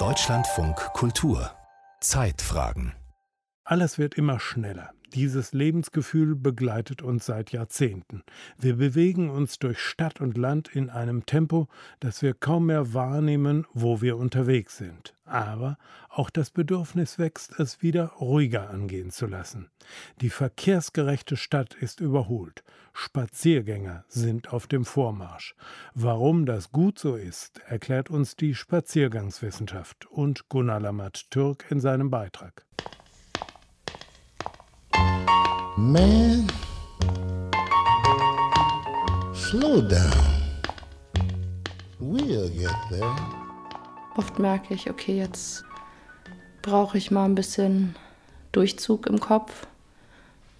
Deutschlandfunk Kultur. Zeitfragen. Alles wird immer schneller. Dieses Lebensgefühl begleitet uns seit Jahrzehnten. Wir bewegen uns durch Stadt und Land in einem Tempo, dass wir kaum mehr wahrnehmen, wo wir unterwegs sind. Aber auch das Bedürfnis wächst, es wieder ruhiger angehen zu lassen. Die verkehrsgerechte Stadt ist überholt. Spaziergänger sind auf dem Vormarsch. Warum das gut so ist, erklärt uns die Spaziergangswissenschaft und Gunnar Lammert-Türk in seinem Beitrag. Man, slow down. We'll get there. Oft merke ich, okay, jetzt brauche ich mal ein bisschen Durchzug im Kopf.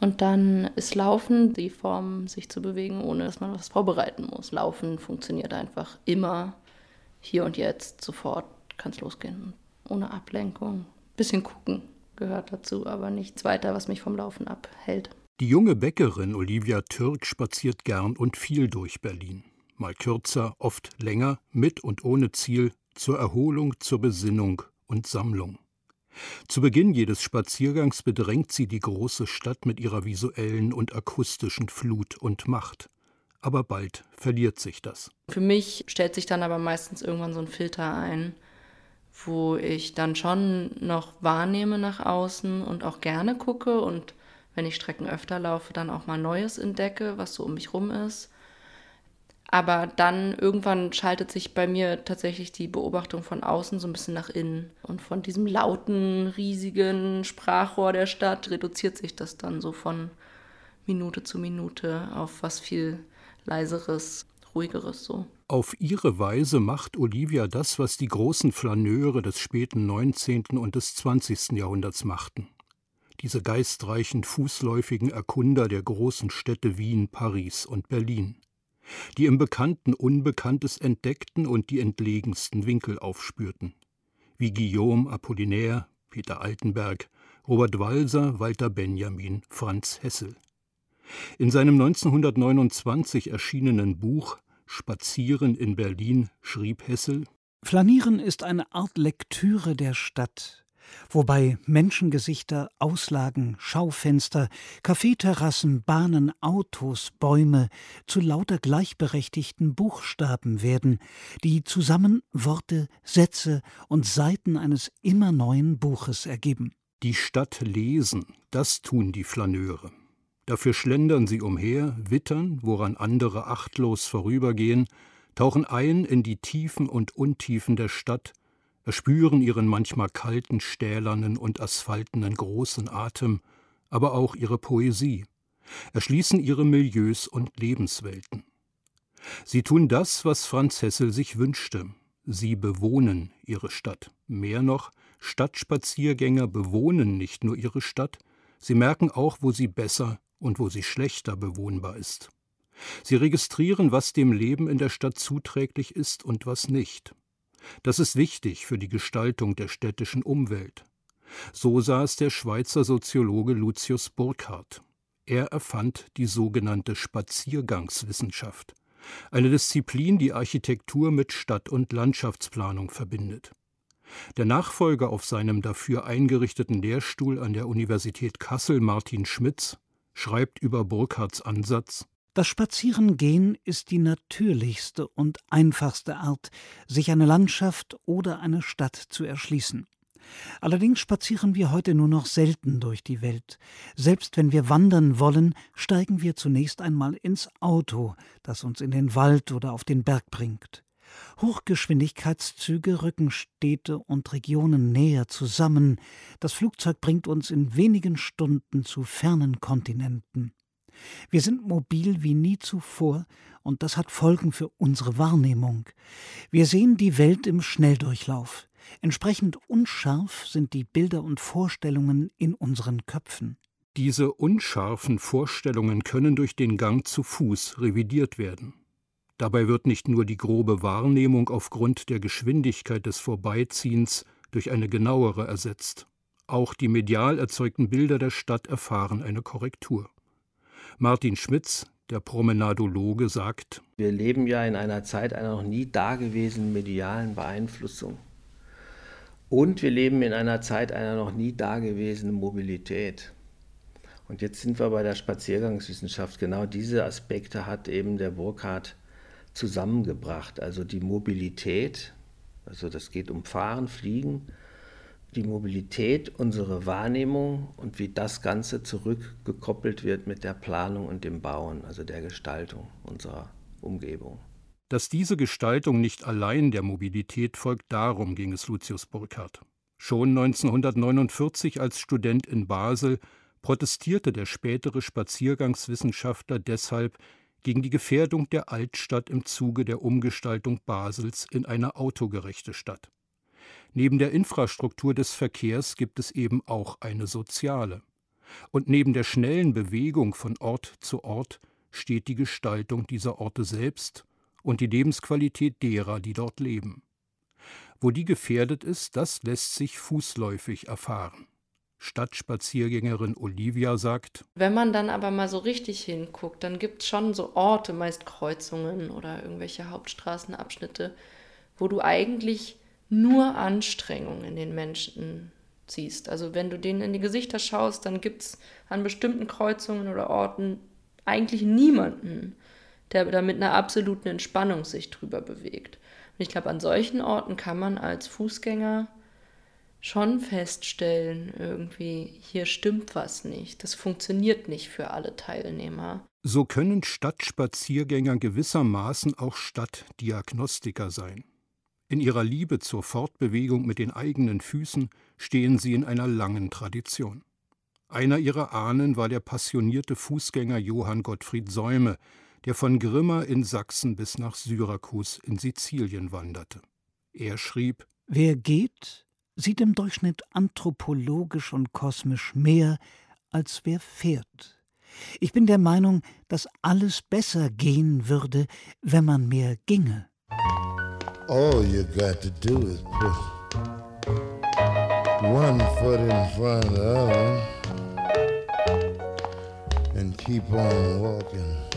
Und dann ist Laufen die Form, sich zu bewegen, ohne dass man was vorbereiten muss. Laufen funktioniert einfach immer hier und jetzt, sofort kann es losgehen. Ohne Ablenkung, bisschen gucken. Gehört dazu, aber nichts weiter, was mich vom Laufen abhält. Die junge Bäckerin Olivia Türk spaziert gern und viel durch Berlin. Mal kürzer, oft länger, mit und ohne Ziel, zur Erholung, zur Besinnung und Sammlung. Zu Beginn jedes Spaziergangs bedrängt sie die große Stadt mit ihrer visuellen und akustischen Flut und Macht. Aber bald verliert sich das. Für mich stellt sich dann aber meistens irgendwann so ein Filter ein, wo ich dann schon noch wahrnehme nach außen und auch gerne gucke und wenn ich Strecken öfter laufe, dann auch mal Neues entdecke, was so um mich rum ist. Aber dann irgendwann schaltet sich bei mir tatsächlich die Beobachtung von außen so ein bisschen nach innen. Und von diesem lauten, riesigen Sprachrohr der Stadt reduziert sich das dann so von Minute zu Minute auf was viel Leiseres, Ruhigeres so. Auf ihre Weise macht Olivia das, was die großen Flaneure des späten 19. und des 20. Jahrhunderts machten. Diese geistreichen, fußläufigen Erkunder der großen Städte Wien, Paris und Berlin, die im Bekannten Unbekanntes entdeckten und die entlegensten Winkel aufspürten. Wie Guillaume Apollinaire, Peter Altenberg, Robert Walser, Walter Benjamin, Franz Hessel. In seinem 1929 erschienenen Buch Spazieren in Berlin schrieb Hessel: Flanieren ist eine Art Lektüre der Stadt, wobei Menschengesichter, Auslagen, Schaufenster, Kaffeeterrassen, Bahnen, Autos, Bäume zu lauter gleichberechtigten Buchstaben werden, die zusammen Worte, Sätze und Seiten eines immer neuen Buches ergeben. Die Stadt lesen, das tun die Flaneure. Dafür schlendern sie umher, wittern, woran andere achtlos vorübergehen, tauchen ein in die Tiefen und Untiefen der Stadt, erspüren ihren manchmal kalten, stählernen und asphaltenen großen Atem, aber auch ihre Poesie, erschließen ihre Milieus und Lebenswelten. Sie tun das, was Franz Hessel sich wünschte. Sie bewohnen ihre Stadt. Mehr noch, Stadtspaziergänger bewohnen nicht nur ihre Stadt, sie merken auch, wo sie besser und wo sie schlechter bewohnbar ist. Sie registrieren, was dem Leben in der Stadt zuträglich ist und was nicht. Das ist wichtig für die Gestaltung der städtischen Umwelt. So sah es der Schweizer Soziologe Lucius Burckhardt. Er erfand die sogenannte Spaziergangswissenschaft, eine Disziplin, die Architektur mit Stadt- und Landschaftsplanung verbindet. Der Nachfolger auf seinem dafür eingerichteten Lehrstuhl an der Universität Kassel, Martin Schmitz, schreibt über Burckhardts Ansatz: Das Spazierengehen ist die natürlichste und einfachste Art, sich eine Landschaft oder eine Stadt zu erschließen. Allerdings spazieren wir heute nur noch selten durch die Welt. Selbst wenn wir wandern wollen, steigen wir zunächst einmal ins Auto, das uns in den Wald oder auf den Berg bringt. Hochgeschwindigkeitszüge rücken Städte und Regionen näher zusammen. Das Flugzeug bringt uns in wenigen Stunden zu fernen Kontinenten. Wir sind mobil wie nie zuvor und das hat Folgen für unsere Wahrnehmung. Wir sehen die Welt im Schnelldurchlauf. Entsprechend unscharf sind die Bilder und Vorstellungen in unseren Köpfen. Diese unscharfen Vorstellungen können durch den Gang zu Fuß revidiert werden. Dabei wird nicht nur die grobe Wahrnehmung aufgrund der Geschwindigkeit des Vorbeiziehens durch eine genauere ersetzt. Auch die medial erzeugten Bilder der Stadt erfahren eine Korrektur. Martin Schmitz, Der Promenadologe sagt: Wir leben ja in einer Zeit einer noch nie dagewesenen medialen Beeinflussung. Und wir leben in einer Zeit einer noch nie dagewesenen Mobilität. Und jetzt sind wir bei der Spaziergangswissenschaft. Genau diese Aspekte hat eben der Burckhardt zusammengebracht. Also die Mobilität, also das geht um Fahren, Fliegen, die Mobilität, unsere Wahrnehmung und wie das Ganze zurückgekoppelt wird mit der Planung und dem Bauen, also der Gestaltung unserer Umgebung. Dass diese Gestaltung nicht allein der Mobilität folgt, darum ging es Lucius Burckhardt. Schon 1949 als Student in Basel protestierte der spätere Spaziergangswissenschaftler deshalb gegen die Gefährdung der Altstadt im Zuge der Umgestaltung Basels in eine autogerechte Stadt. Neben der Infrastruktur des Verkehrs gibt es eben auch eine soziale. Und neben der schnellen Bewegung von Ort zu Ort steht die Gestaltung dieser Orte selbst und die Lebensqualität derer, die dort leben. Wo die gefährdet ist, das lässt sich fußläufig erfahren. Stadtspaziergängerin Olivia sagt: Wenn man dann aber mal so richtig hinguckt, dann gibt es schon so Orte, meist Kreuzungen oder irgendwelche Hauptstraßenabschnitte, wo du eigentlich nur Anstrengung in den Menschen siehst. Also wenn du denen in die Gesichter schaust, dann gibt es an bestimmten Kreuzungen oder Orten eigentlich niemanden, der da mit einer absoluten Entspannung sich drüber bewegt. Und ich glaube, an solchen Orten kann man als Fußgänger schon feststellen, irgendwie, hier stimmt was nicht. Das funktioniert nicht für alle Teilnehmer. So können Stadtspaziergänger gewissermaßen auch Stadtdiagnostiker sein. In ihrer Liebe zur Fortbewegung mit den eigenen Füßen stehen sie in einer langen Tradition. Einer ihrer Ahnen war der passionierte Fußgänger Johann Gottfried Säume, der von Grimma in Sachsen bis nach Syrakus in Sizilien wanderte. Er schrieb: Wer geht, sieht im Durchschnitt anthropologisch und kosmisch mehr, als wer fährt. Ich bin der Meinung, dass alles besser gehen würde, wenn man mehr ginge. All you got to do is put one foot in front of the other and keep on walking.